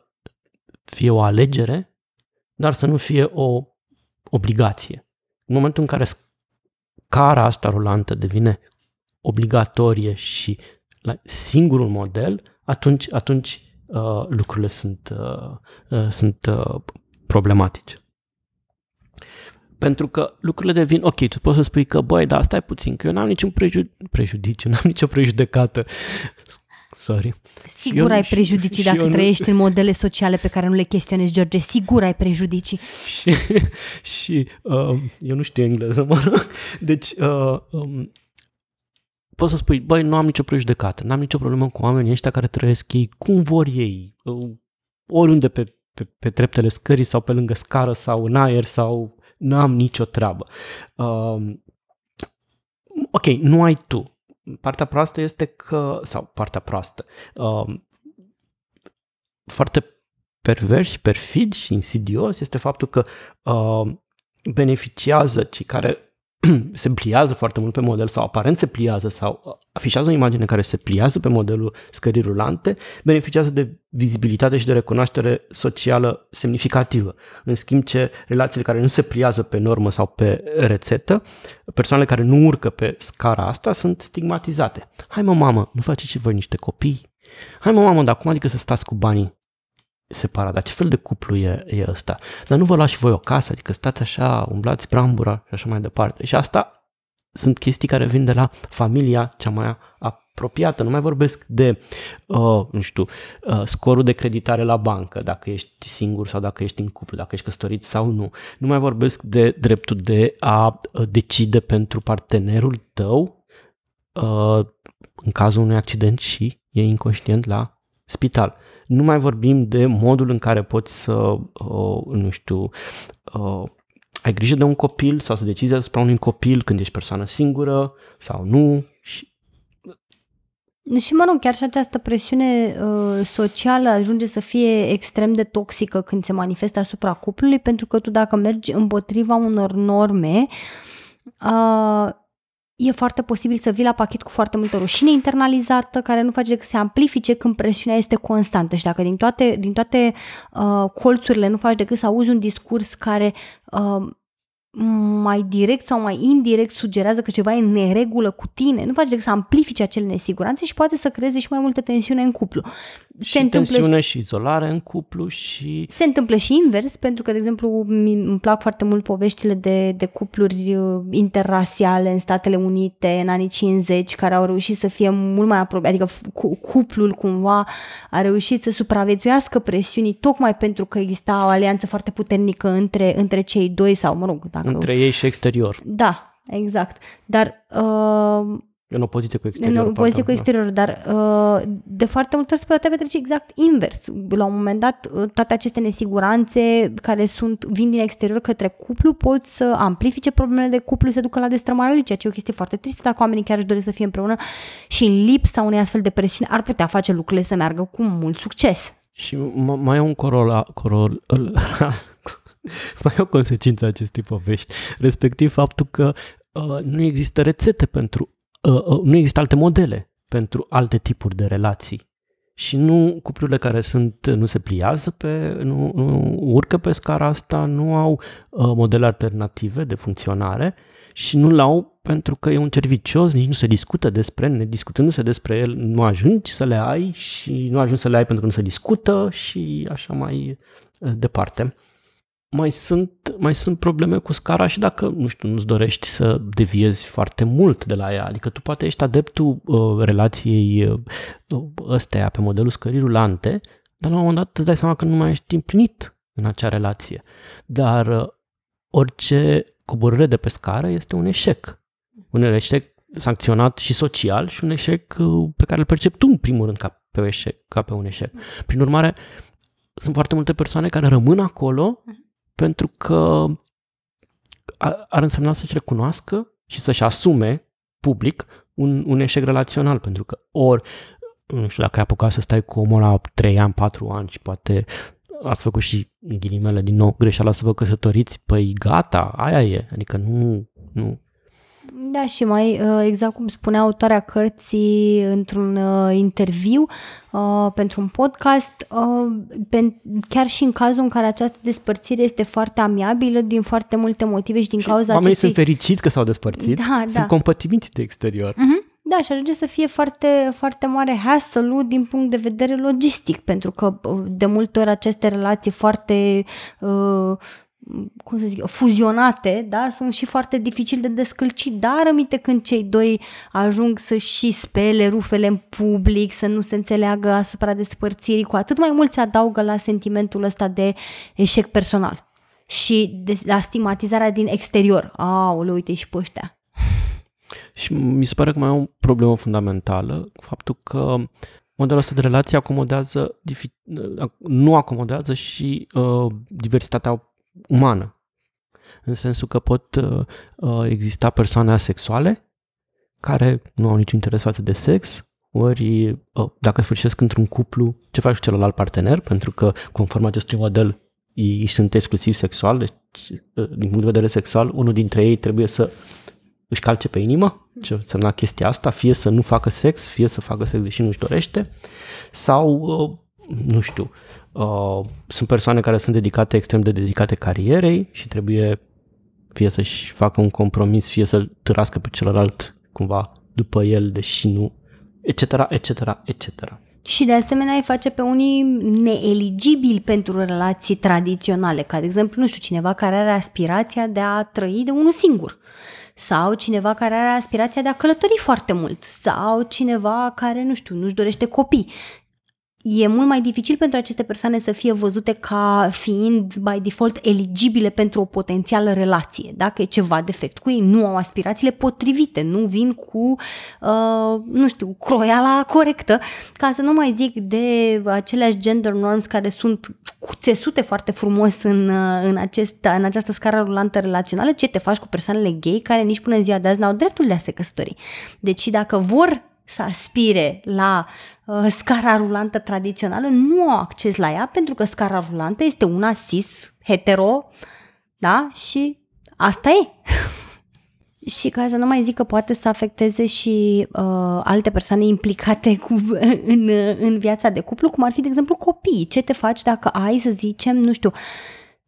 fie o alegere, dar să nu fie o obligație. În momentul în care scara asta rulantă devine obligatorie și la singurul model, atunci, atunci uh, lucrurile sunt, uh, uh, sunt uh, problematice. Pentru că lucrurile devin, ok, tu poți să spui că, băi, dar stai puțin, că eu n-am niciun preju- prejudiciu, n-am nicio prejudecată. Sorry. Sigur ai prejudicii și, dacă și trăiești nu... în modele sociale pe care nu le chestionezi, George, sigur ai prejudicii. Și, și uh, eu nu știu engleză, mă rog. Deci, uh, um, poți să spui, băi, nu am nicio prejudecată, n-am nicio problemă cu oamenii ăștia care trăiesc ei cum vor ei, oriunde pe, pe, pe treptele scării sau pe lângă scară sau în aer sau n-am nicio treabă. Uh, ok, nu ai tu. Partea proastă este că, sau partea proastă, uh, foarte pervers și perfid și insidios este faptul că uh, beneficiază cei care se pliază foarte mult pe model sau aparent se pliază sau afișează o imagine care se pliază pe modelul scării rulante, beneficiază de vizibilitate și de recunoaștere socială semnificativă. În schimb, ce relațiile care nu se pliază pe normă sau pe rețetă, persoanele care nu urcă pe scara asta sunt stigmatizate. Hai mă, mamă, nu faceți și voi niște copii? Hai mă, mamă, dar cum adică să stați cu banii separat? Dar ce fel de cuplu e, e ăsta? Dar nu vă luați și voi o casă, adică stați așa, umblați brambura și așa mai departe. Și asta sunt chestii care vin de la familia cea mai apropiată. Nu mai vorbesc de, uh, nu știu, uh, scorul de creditare la bancă, dacă ești singur sau dacă ești în cuplu, dacă ești căsătorit sau nu. Nu mai vorbesc de dreptul de a decide pentru partenerul tău uh, în cazul unui accident și e inconștient la spital. Nu mai vorbim de modul în care poți să, uh, nu știu, uh, ai grijă de un copil sau să decizi asupra unui copil când ești persoană singură sau nu. Și, și mă rog, chiar și această presiune uh, socială ajunge să fie extrem de toxică când se manifestă asupra cuplului, pentru că tu dacă mergi împotriva unor norme, uh, e foarte posibil să vii la pachet cu foarte multă rușine internalizată, care nu face decât să se amplifice când presiunea este constantă. Și dacă din toate, din toate uh, colțurile nu faci decât să auzi un discurs care uh, mai direct sau mai indirect sugerează că ceva e în neregulă cu tine, nu faci decât să amplifici acele nesiguranțe și poate să creeze și mai multă tensiune în cuplu. Și se tensiune și... și izolare în cuplu și... Se întâmplă și invers, pentru că, de exemplu, îmi plac foarte mult poveștile de, de cupluri interrasiale în Statele Unite în anii cincizeci, care au reușit să fie mult mai apropiat, adică cuplul cumva a reușit să supraviețuiască presiunii tocmai pentru că exista o alianță foarte puternică între, între cei doi sau, mă rog, dacă... Între ei și exterior. Da, exact. Dar... Uh... În opoziție cu exteriorul. În opoziție cu exteriorul, dar de foarte multe ori se poate petrece exact invers. La un moment dat, toate aceste nesiguranțe care sunt, vin din exterior către cuplu pot să amplifice problemele de cuplu, se ducă la destrămarea lui, ceea ce e o chestie foarte tristă dacă oamenii chiar își doresc să fie împreună și în lipsa unei astfel de presiune ar putea face lucrurile să meargă cu mult succes. Și mai e un corola... corol. Mai e o consecință a acestei povești, respectiv faptul că uh, nu există rețete pentru, uh, uh, nu există alte modele pentru alte tipuri de relații și nu cuplurile care sunt, nu se pliază pe, nu, nu urcă pe scara asta, nu au uh, modele alternative de funcționare și nu l-au pentru că e un cer vicios, nici nu se discută despre, ne discutându-se despre el, nu ajungi să le ai și nu ajungi să le ai pentru că nu se discută și așa mai uh, departe. Mai sunt, mai sunt probleme cu scara și dacă, nu știu, nu-ți dorești să deviezi foarte mult de la ea, adică tu poate ești adeptul uh, relației uh, ăsteia pe modelul scării rulante, dar la un moment dat îți dai seama că nu mai ești împlinit în acea relație. Dar uh, orice coborâre de pe scară este un eșec. Un eșec sancționat și social și un eșec uh, pe care îl percepi tu în primul rând ca pe, eșec, ca pe un eșec. Prin urmare, sunt foarte multe persoane care rămân acolo pentru că ar însemna să-și recunoască și să-și asume public un, un eșec relațional, pentru că ori, nu știu, dacă ai apucat să stai cu omul la trei ani, patru ani și poate ați făcut și ghilimele din nou greșeala să vă căsătoriți, păi gata, aia e, adică nu... nu. Da, și mai exact cum spunea autoarea cărții într-un interviu uh, pentru un podcast, uh, pe, chiar și în cazul în care această despărțire este foarte amiabilă din foarte multe motive și din și cauza oamenii acestui... sunt fericiți că s-au despărțit, da, sunt da. compătimiți de exterior. Uh-huh. Da, și ajunge să fie foarte, foarte mare hassle-ul din punct de vedere logistic, pentru că de multe ori aceste relații foarte... Uh, cum să zic, fuzionate, da? Sunt și foarte dificil de descălcit, dar aminte când cei doi ajung să și spele rufele în public, să nu se înțeleagă asupra despărțirii, cu atât mai mult se adaugă la sentimentul ăsta de eșec personal și de, la stigmatizarea din exterior. Aoleu, uite și pe ăștia. Și mi se pare că mai e o problemă fundamentală, faptul că modelul ăsta de relație acomodează, nu acomodează și uh, diversitatea umană. În sensul că pot uh, exista persoane asexuale care nu au niciun interes față de sex, ori uh, dacă sfârșesc într-un cuplu, ce faci cu celălalt partener? Pentru că, conform acestui model, ei sunt exclusiv sexual, deci, uh, din punct de vedere sexual, unul dintre ei trebuie să își calce pe inimă, ce înseamnă chestia asta, fie să nu facă sex, fie să facă sex deși nu-și dorește, sau, nu știu, sunt persoane care sunt dedicate, extrem de dedicate carierei și trebuie fie să-și facă un compromis, fie să-l târască pe celălalt cumva după el, deși nu, et cetera, et cetera, et cetera. Și de asemenea îi face pe unii neeligibili pentru relații tradiționale, ca de exemplu, nu știu, cineva care are aspirația de a trăi de unul singur, sau cineva care are aspirația de a călători foarte mult, sau cineva care, nu știu, nu-și dorește copii. E mult mai dificil pentru aceste persoane să fie văzute ca fiind, by default, eligibile pentru o potențială relație. Dacă e ceva defect cu ei, nu au aspirațiile potrivite, nu vin cu, uh, nu știu, croiala corectă, ca să nu mai zic de aceleași gender norms care sunt țesute foarte frumos în, în, acest, în această scară rulantă relațională. Ce te faci cu persoanele gay care nici până în ziua de azi n-au dreptul de a se căsători? Deci dacă vor să aspire la uh, scara rulantă tradițională, nu au acces la ea, pentru că scara rulantă este una cis, hetero, da? Și asta e. Și ca să nu mai zic că poate să afecteze și uh, alte persoane implicate cu, în, în viața de cuplu, cum ar fi, de exemplu, copiii. Ce te faci dacă ai, să zicem, nu știu,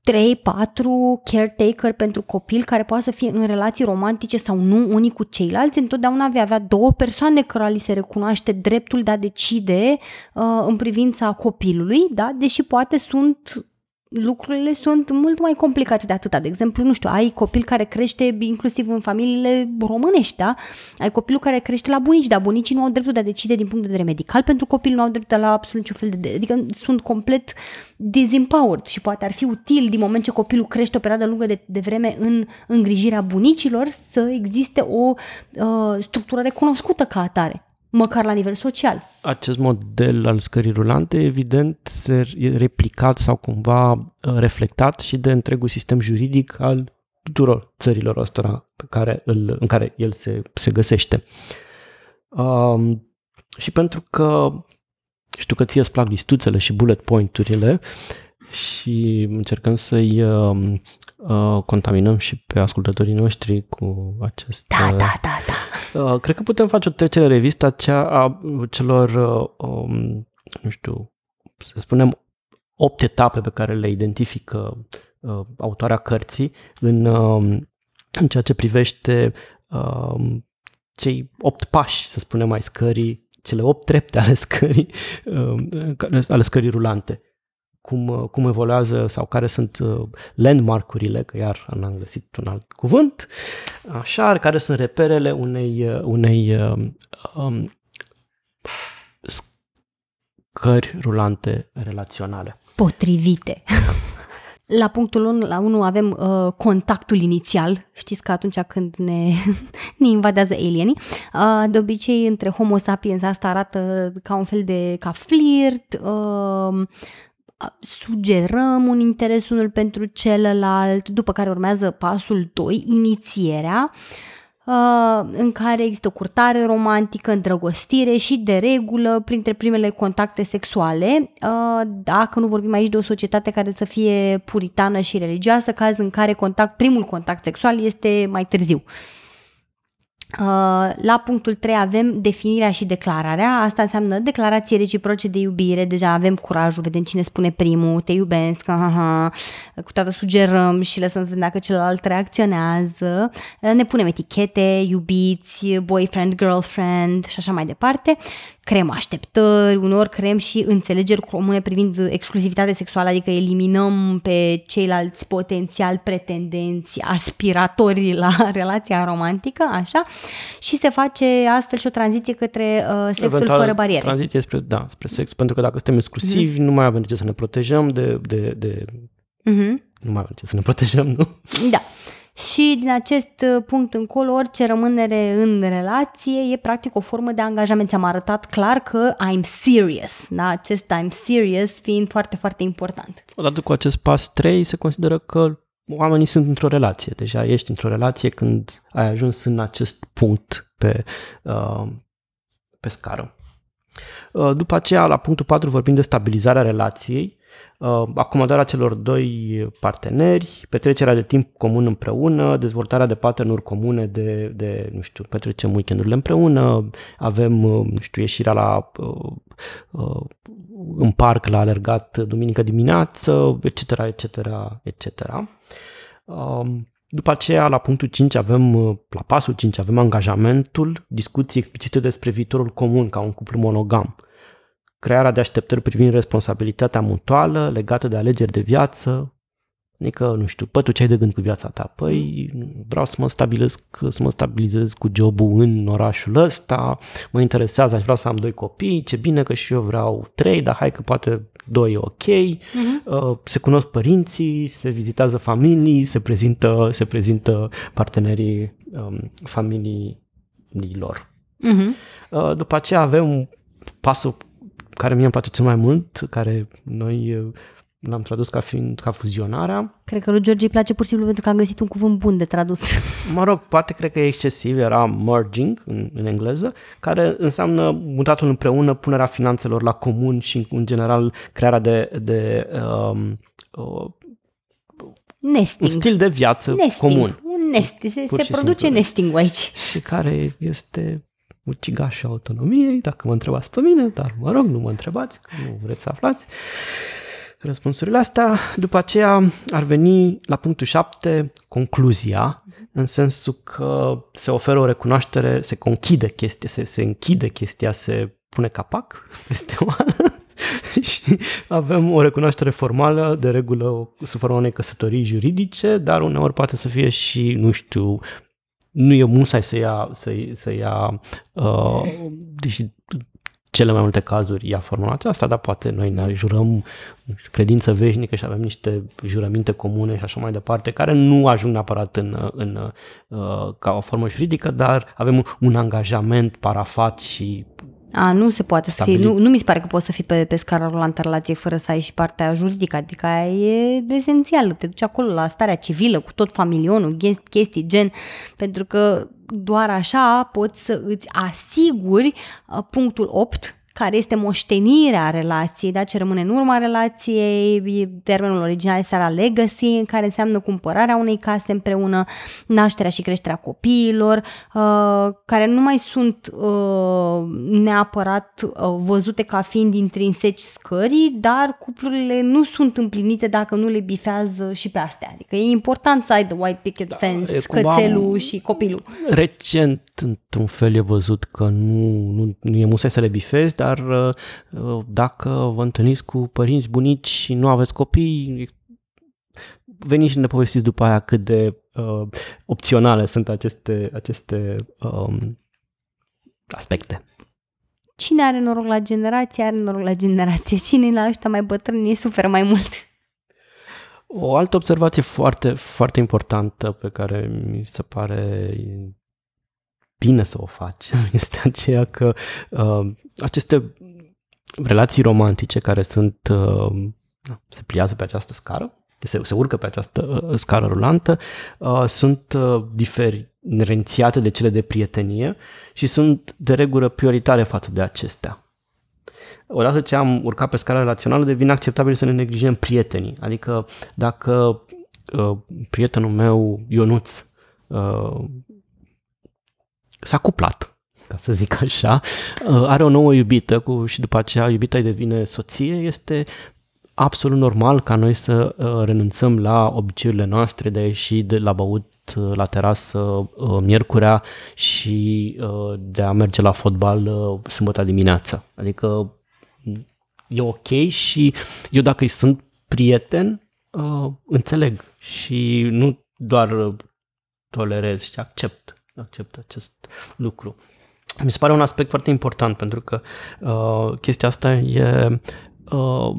trei patru caretaker pentru copil care poate să fie în relații romantice sau nu unii cu ceilalți? Întotdeauna vei avea două persoane care li se recunoaște dreptul de a decide uh, în privința copilului, da? Deși poate sunt... lucrurile sunt mult mai complicate de atâta. De exemplu, nu știu, ai copil care crește inclusiv în familiile românești, da? Ai copilul care crește la bunici, dar bunicii nu au dreptul de a decide din punct de vedere medical, pentru copil nu au dreptul la absolut niciun fel de... Adică sunt complet disempowered și poate ar fi util, din moment ce copilul crește o perioadă lungă de, de vreme în îngrijirea bunicilor, să existe o uh, structură recunoscută ca atare, măcar la nivel social. Acest model al scării rulante, evident, se replicat sau cumva reflectat și de întregul sistem juridic al tuturor țărilor ăstora pe care îl, în care el se, se găsește. Um, și pentru că știu că ție îți plac listuțele și bullet point-urile și încercăm să-i um, uh, contaminăm și pe ascultătorii noștri cu acest... Da, da, da, da. Uh, cred că putem face o trecere în revistă a celor, uh, um, nu știu, să spunem, opt etape pe care le identifică uh, autoarea cărții în, uh, în ceea ce privește uh, cei opt pași, să spunem, ai scării, cele opt trepte ale scării, uh, ale scării rulante. Cum, cum evoluează sau care sunt landmark-urile, că iar n-am găsit un alt cuvânt, așa, care sunt reperele unei, unei um, scări rulante relaționale. Potrivite. La punctul unu avem uh, contactul inițial. Știți că atunci când ne, ne invadează alienii, uh, de obicei între homo sapiens asta arată ca un fel de ca flirt, uh, sugerăm un interes unul pentru celălalt, după care urmează pasul doi, inițierea, în care există o curtare romantică, îndrăgostire și, de regulă, printre primele contacte sexuale, dacă nu vorbim aici de o societate care să fie puritană și religioasă, caz în care contact, primul contact sexual este mai târziu. La punctul trei avem definirea și declararea. Asta înseamnă declarație reciproce de iubire. Deja avem curajul, vedem cine spune primul, te iubesc, aha, cu toată sugerăm și lăsăm să vedem dacă celălalt reacționează. Ne punem etichete, iubiți, boyfriend, girlfriend și așa mai departe. Creăm așteptări, uneori creăm și înțelegeri comune privind exclusivitatea sexuală, adică eliminăm pe ceilalți potențial pretendenți aspiratori la relația romantică, așa, și se face astfel și o tranziție către uh, sexul eventual, fără bariere. Tranziție spre, da, spre sex, pentru că dacă suntem exclusivi, mm-hmm. nu mai avem nici să ne protejăm de... de, de... Mm-hmm. Nu mai avem nici să ne protejăm, nu? Da. și din acest punct încolo orice rămânere în relație e practic o formă de angajament. Ți-am arătat clar că I'm serious, da? Acest I'm serious fiind foarte, foarte important. Odată cu acest pas trei se consideră că oamenii sunt într-o relație. Deja ești într-o relație când ai ajuns în acest punct pe, uh, pe scară. Uh, după aceea, la punctul patru, vorbim de stabilizarea relației, uh, acomodarea celor doi parteneri, petrecerea de timp comun împreună, dezvoltarea de pattern-uri comune de, de nu știu, petrecem weekend-urile împreună, avem, uh, nu știu, ieșirea la... Uh, uh, în parc, la alergat duminică dimineață, et cetera, et cetera, et cetera. După aceea, la punctul cinci, avem, la pasul cinci, avem angajamentul, discuții explicite despre viitorul comun ca un cuplu monogam, crearea de așteptări privind responsabilitatea mutuală legată de alegeri de viață, adică, nu știu, păi tu ce ai de gând cu viața ta? Păi vreau să mă stabilesc, să mă stabilizez cu job-ul în orașul ăsta, mă interesează, aș vrea să am doi copii, ce bine că și eu vreau trei, dar hai că poate doi e ok, uh-huh. Se cunosc părinții, se vizitează familii, se prezintă, se prezintă partenerii um, familiilor. Uh-huh. După aceea avem pasul care mie îmi place cel mai mult, care noi... l-am tradus ca fiind ca fuzionarea. Cred că lui George îi place pur și simplu pentru că am găsit un cuvânt bun de tradus. Mă rog, poate cred că e excesiv, era merging în, în engleză, care înseamnă mutatul împreună, punerea finanțelor la comun și în general crearea de, de um, uh, nesting. Un stil de viață nesting. Comun. Un nest. Se, se produce nesting aici. Și care este... ucigașul autonomiei, dacă mă întrebați pe mine, dar mă rog, nu mă întrebați, că nu vreți să aflați răspunsurile astea. După aceea ar veni la punctul șapte concluzia, în sensul că se oferă o recunoaștere, se conchide chestia, se, se închide chestia, se pune capac peste oală și avem o recunoaștere formală, de regulă sub forma unei căsătorii juridice, dar uneori poate să fie și, nu știu, nu e musai să ia, să, să ia uh, deși cele mai multe cazuri ia formulația asta, dar poate noi ne jurăm credință veșnică și avem niște jurăminte comune și așa mai departe, care nu ajung neapărat în, în, uh, ca o formă juridică, dar avem un, un angajament parafat și... A, nu se poate să fie, nu, nu mi se pare că poți să fii pe, pe scara rulantă relație fără să ai și partea juridică, adică e esențială, te duci acolo la starea civilă cu tot familionul, chestii gen, pentru că doar așa poți să îți asiguri punctul opt, care este moștenirea relației, da? Ce rămâne în urma relației, termenul original este la legacy, în care înseamnă cumpărarea unei case împreună, nașterea și creșterea copiilor, uh, care nu mai sunt uh, neapărat uh, văzute ca fiind intrinseci scării, dar cuplurile nu sunt împlinite dacă nu le bifează și pe astea. Adică e important să ai the white picket da, fence, cățelul și copilul. Recent, într-un fel, e văzut că nu, nu, nu e musai să le bifezi, dar dar dacă vă întâlniți cu părinți, bunici și nu aveți copii, veniți și ne povestiți după aia cât de uh, opționale sunt aceste, aceste um, aspecte. Cine are noroc la generație, are noroc la generație. Cine la ăștia mai bătrâni, suferă mai mult. O altă observație foarte, foarte importantă pe care mi se pare... bine să o faci, este aceea că uh, aceste relații romantice care sunt, uh, se pliază pe această scară, se, se urcă pe această uh, scară rulantă, uh, sunt uh, diferențiate de cele de prietenie și sunt de regulă prioritare față de acestea. Odată ce am urcat pe scara relațională, devine acceptabil să ne neglijăm prietenii, adică dacă uh, prietenul meu, Ionuț, uh, s-a cuplat, ca să zic așa, are o nouă iubită cu, și după aceea iubita îi devine soție, este absolut normal ca noi să renunțăm la obiceiurile noastre de a ieși de la băut la terasă miercurea și de a merge la fotbal sâmbătă dimineața. Adică e ok și eu dacă îi sunt prieten, înțeleg și nu doar tolerez, ci accept. accept acest lucru. Mi se pare un aspect foarte important pentru că uh, chestia asta e uh,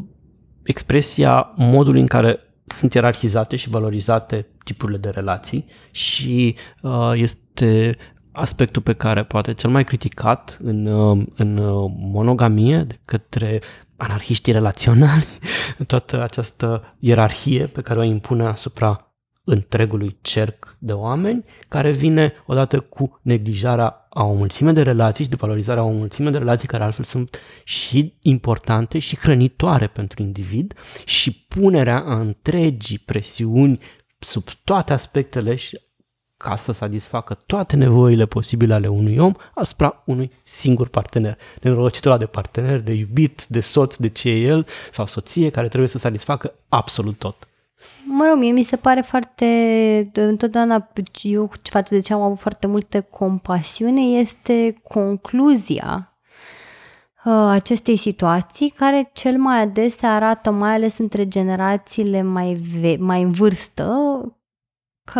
expresia modului în care sunt ierarhizate și valorizate tipurile de relații și uh, este aspectul pe care poate cel mai criticat în, în monogamie de către anarhiștii relaționali, toată această ierarhie pe care o impune asupra întregului cerc de oameni, care vine odată cu neglijarea a o mulțime de relații și de valorizarea a o mulțime de relații care altfel sunt și importante și hrănitoare pentru individ și punerea a întregii presiuni sub toate aspectele și ca să satisfacă toate nevoile posibile ale unui om asupra unui singur partener. Nenorocitul ăla de partener, de iubit, de soț, de ce e el sau soție care trebuie să satisfacă absolut tot. Mă rog, mie mi se pare foarte, întotdeauna eu față de ce am avut foarte multă compasiune, este concluzia uh, acestei situații care cel mai adesea arată, mai ales între generațiile mai, ve- mai în vârstă, că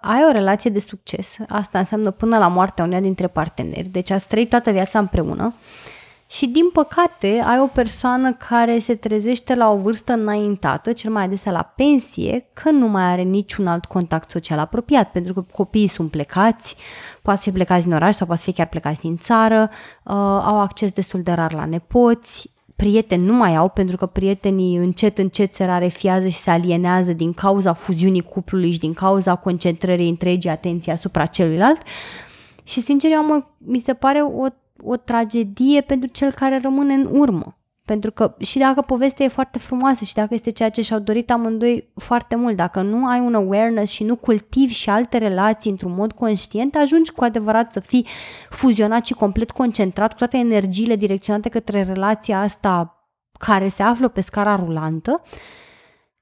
ai o relație de succes. Asta înseamnă până la moartea uneia dintre parteneri. Deci ați trăit toată viața împreună. Și, din păcate, ai o persoană care se trezește la o vârstă înaintată, cel mai adesea la pensie, că nu mai are niciun alt contact social apropiat, pentru că copiii sunt plecați, poate fi plecați din oraș sau poate fi chiar plecați din țară, uh, au acces destul de rar la nepoți, prieteni nu mai au, pentru că prietenii încet, încet se rarefiază și se alienează din cauza fuziunii cuplului și din cauza concentrării întregii atenții asupra celuilalt. Și, sincer, eu am, mi se pare o o tragedie pentru cel care rămâne în urmă. Pentru că și dacă povestea e foarte frumoasă și dacă este ceea ce și-au dorit amândoi foarte mult, dacă nu ai un awareness și nu cultivi și alte relații într-un mod conștient, ajungi cu adevărat să fii fuzionat și complet concentrat cu toate energiile direcționate către relația asta care se află pe scara rulantă.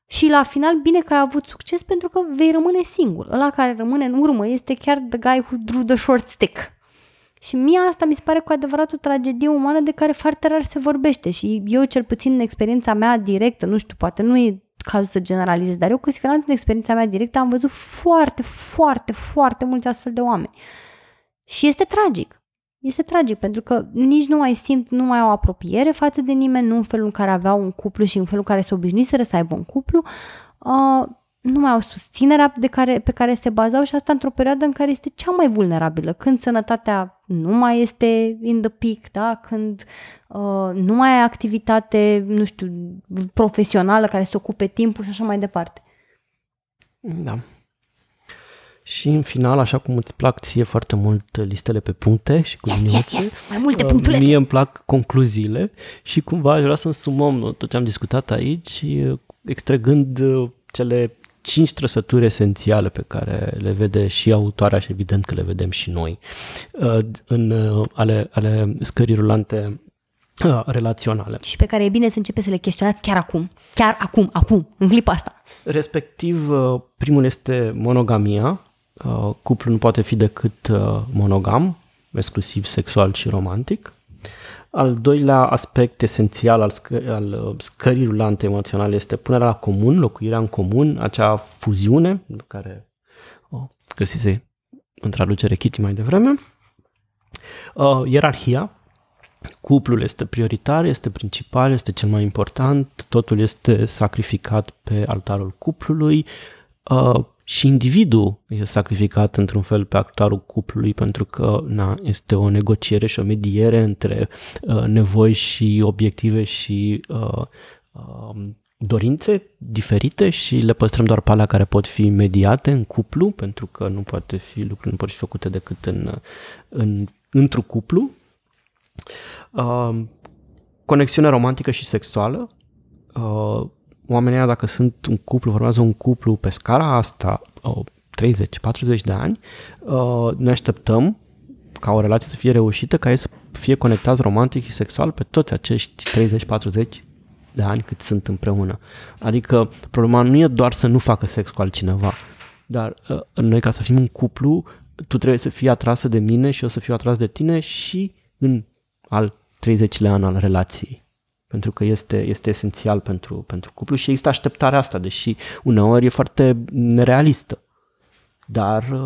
Și la final, bine că ai avut succes pentru că vei rămâne singur. Ăla care rămâne în urmă este chiar the guy who drew the short stick. Și mie asta mi se pare cu adevărat o tragedie umană de care foarte rar se vorbește și eu cel puțin în experiența mea directă, nu știu, poate nu e cazul să generalizez, dar eu cu siguranță în experiența mea directă am văzut foarte, foarte, foarte mulți astfel de oameni. Și este tragic. Este tragic pentru că nici nu mai simt, nu mai au apropiere față de nimeni, nu în felul în care aveau un cuplu și în felul în care se obișnuiseră să aibă un cuplu. Uh, nu mai au susținerea de care, pe care se bazau și asta într-o perioadă în care este cea mai vulnerabilă, când sănătatea nu mai este in the peak, da? Când uh, nu mai ai activitate, nu știu, profesională care se ocupe timpul și așa mai departe. Da. Și în final, așa cum îți plac ție foarte mult listele pe puncte și cu yes, yes, yes. Mai multe punctulețe. Mie îmi plac concluziile și cumva aș vrea să însumăm tot ce am discutat aici, extrăgând cele cinci trăsături esențiale pe care le vede și autoarea și evident că le vedem și noi în ale, ale scării rulante relaționale. Și pe care e bine să începeți să le chestionați chiar acum, chiar acum, acum, în clipa asta. Respectiv, primul este monogamia, cuplul nu poate fi decât monogam, exclusiv sexual și romantic. Al doilea aspect esențial al, scă- al scării rulante emoționale este punerea la comun, locuirea în comun, acea fuziune pe care o găsise în traducere Kitty mai devreme. Uh, ierarhia, cuplul este prioritar, este principal, este cel mai important, totul este sacrificat pe altarul cuplului uh, și individul este sacrificat într-un fel pe altarul cuplului pentru că na, este o negociere și o mediere între uh, nevoi și obiective și uh, uh, dorințe diferite și le păstrăm doar pe alea care pot fi mediate în cuplu pentru că nu poate fi lucruri nu pot fi făcute decât în, în, într-un cuplu. Uh, conexiunea romantică și sexuală. Uh, Oamenii, dacă sunt un cuplu, formează un cuplu pe scara asta, treizeci-patruzeci de ani, ne așteptăm ca o relație să fie reușită, ca ei să fie conectați romantic și sexual pe toți acești treizeci-patruzeci de ani cât sunt împreună. Adică problema nu e doar să nu facă sex cu altcineva, dar noi ca să fim un cuplu, tu trebuie să fii atrasă de mine și eu să fiu atras de tine și în al treizecilea an al relației. Pentru că este, este esențial pentru, pentru cuplu și există așteptarea asta, deși uneori e foarte nerealistă. Dar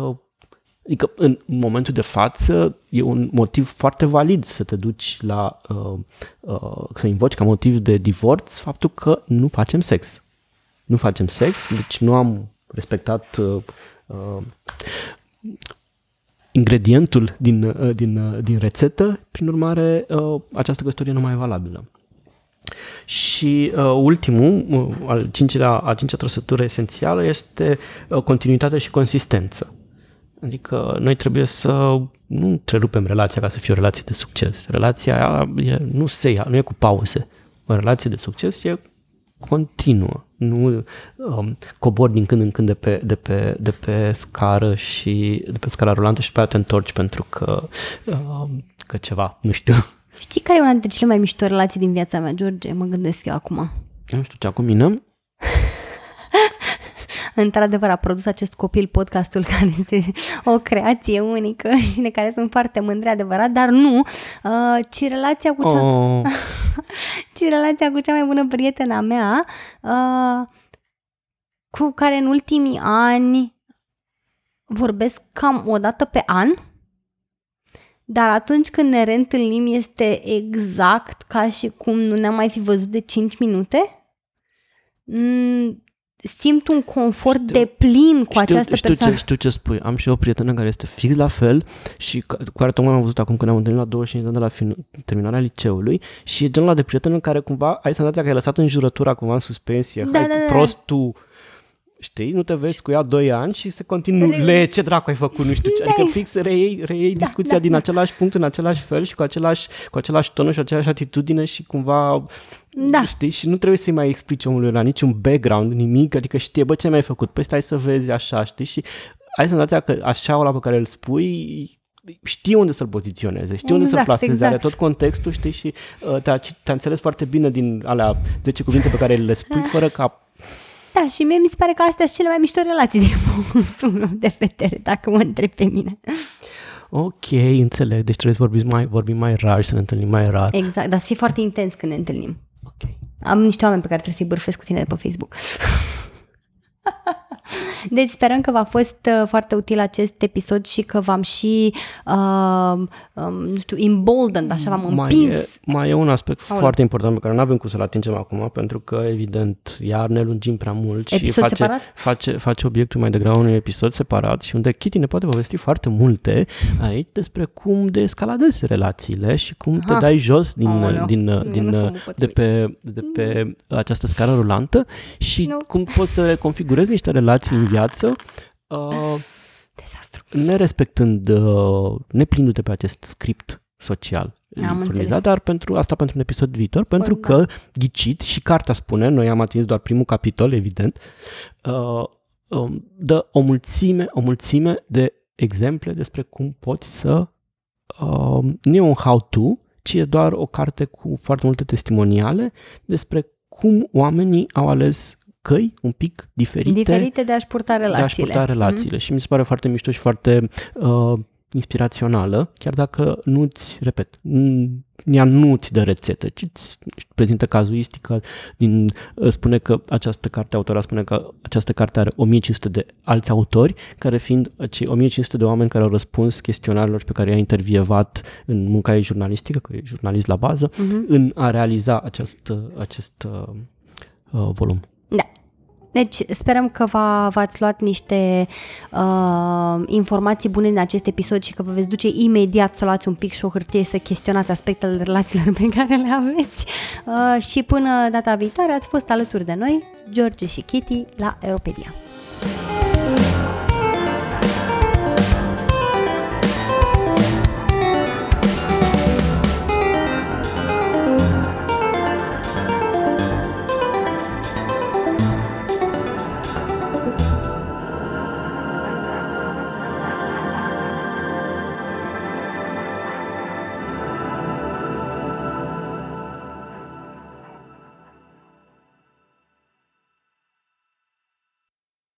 adică în momentul de față e un motiv foarte valid să te duci la, uh, uh, să invoci ca motiv de divorț faptul că nu facem sex. nu facem sex, deci nu am respectat uh, uh, ingredientul din, uh, din, uh, din rețetă, prin urmare uh, această căsătorie nu mai e valabilă. Și uh, ultimul, uh, al cincilea, a cincea trăsătură esențială este uh, continuitatea și consistență. Adică noi trebuie să nu întrerupem relația ca să fie o relație de succes. Relația aia e, nu se ia, nu e cu pauze. O relație de succes e continuă. Nu um, cobori din când în când de pe, de pe, de pe scară și de pe scara rulantă și pe aia te întorci pentru că, um, că ceva, nu știu. Știi care e una dintre cele mai mișto relații din viața mea, George? Mă gândesc eu acum. Nu știu, cea cu mine? Într-adevăr, a produs acest copil podcastul care este o creație unică și de care sunt foarte mândre, adevărat, dar nu, uh, ci relația cu cea... Oh. ci relația cu cea mai bună prietena mea, uh, cu care în ultimii ani vorbesc cam o dată pe an. Dar atunci când ne reîntâlnim este exact ca și cum nu ne-am mai fi văzut de cinci minute. Simt un confort știu, de plin cu știu, această știu persoană. Ce, știu ce spui. Am și o prietenă care este fix la fel și cu care tocmai am văzut acum când ne-am întâlnit la douăzeci și cinci de ani de la fin- terminarea liceului și e genul ăla de prietenă care cumva ai senzația că ai lăsat în jurătura cumva în suspensie. Da, hai, da, da. Prost tu... Știi, nu te vezi cu ea doi ani și se continuă, le, ce dracu ai făcut, nu știu ce, adică fix reiei, reiei da, discuția da, din da. același punct, în același fel și cu același, cu același ton și aceeași atitudine și cumva, da. știi, și nu trebuie să-i mai explici omului ăla niciun background, nimic, adică știe, bă, ce mi-ai făcut, păi stai să vezi așa, știi, și ai senzația că așa ăla pe care îl spui... știi unde să-l poziționeze, știi unde exact, să-l plaseze, exact. Are tot contextul, știi, și uh, te-a, te-a înțeles foarte bine din alea zece cuvinte pe care le spui fără ca... Da, și mie mi se pare că astea sunt cele mai mișto relații din punctul meu de vedere, dacă mă întrebi pe mine. Ok, înțeleg. Deci trebuie să vorbim mai, vorbim mai rar, să ne întâlnim mai rar. Exact, dar să fii foarte intens când ne întâlnim. Ok. Am niște oameni pe care trebuie să-i bârfesc cu tine de pe Facebook. Deci sperăm că v-a fost foarte util acest episod și că v-am și, uh, um, nu știu, emboldened, așa v-am împins. Mai e, mai e un aspect Aole. foarte important pe care nu avem cum să-l atingem acum, pentru că, evident, iar ne lungim prea mult și face, face, face obiectul mai degrabă unui episod separat și unde Kitty ne poate povesti foarte multe aici despre cum de escaladezi relațiile și cum Aha. te dai jos din, din, din, din, din, de, pe, de pe această scară rulantă și no. cum poți să reconfigurezi niște relații în viață, uh, dezastru. Nerespectând, uh, neplindu-te pe acest script social. Furnizat, dar pentru asta pentru un episod viitor, pentru Bun, că, ghicit, și cartea spune, noi am atins doar primul capitol, evident, uh, um, dă o mulțime, o mulțime de exemple despre cum poți să... Uh, nu e un how-to, ci e doar o carte cu foarte multe testimoniale despre cum oamenii au ales căi un pic diferite, diferite de a-și purta relațiile, purta relațiile. Mm-hmm. Și mi se pare foarte mișto și foarte uh, inspirațională, chiar dacă nu-ți, repet, ea nu-ți dă rețetă, ci îți prezintă cazuistică, din, spune că această carte, autora spune că această carte are o mie cinci sute de alți autori, care fiind cei o mie cinci sute de oameni care au răspuns chestionarilor pe care i-a intervievat în munca ei jurnalistică, că e jurnalist la bază, mm-hmm. în a realiza acest, acest uh, volum. Da. Deci sperăm că v-a, v-ați luat niște uh, informații bune din acest episod și că vă veți duce imediat să luați un pic și o hârtie și să chestionați aspectele relațiilor pe care le aveți. Uh, și până data viitoare ați fost alături de noi, George și Kitty, la Eropedia.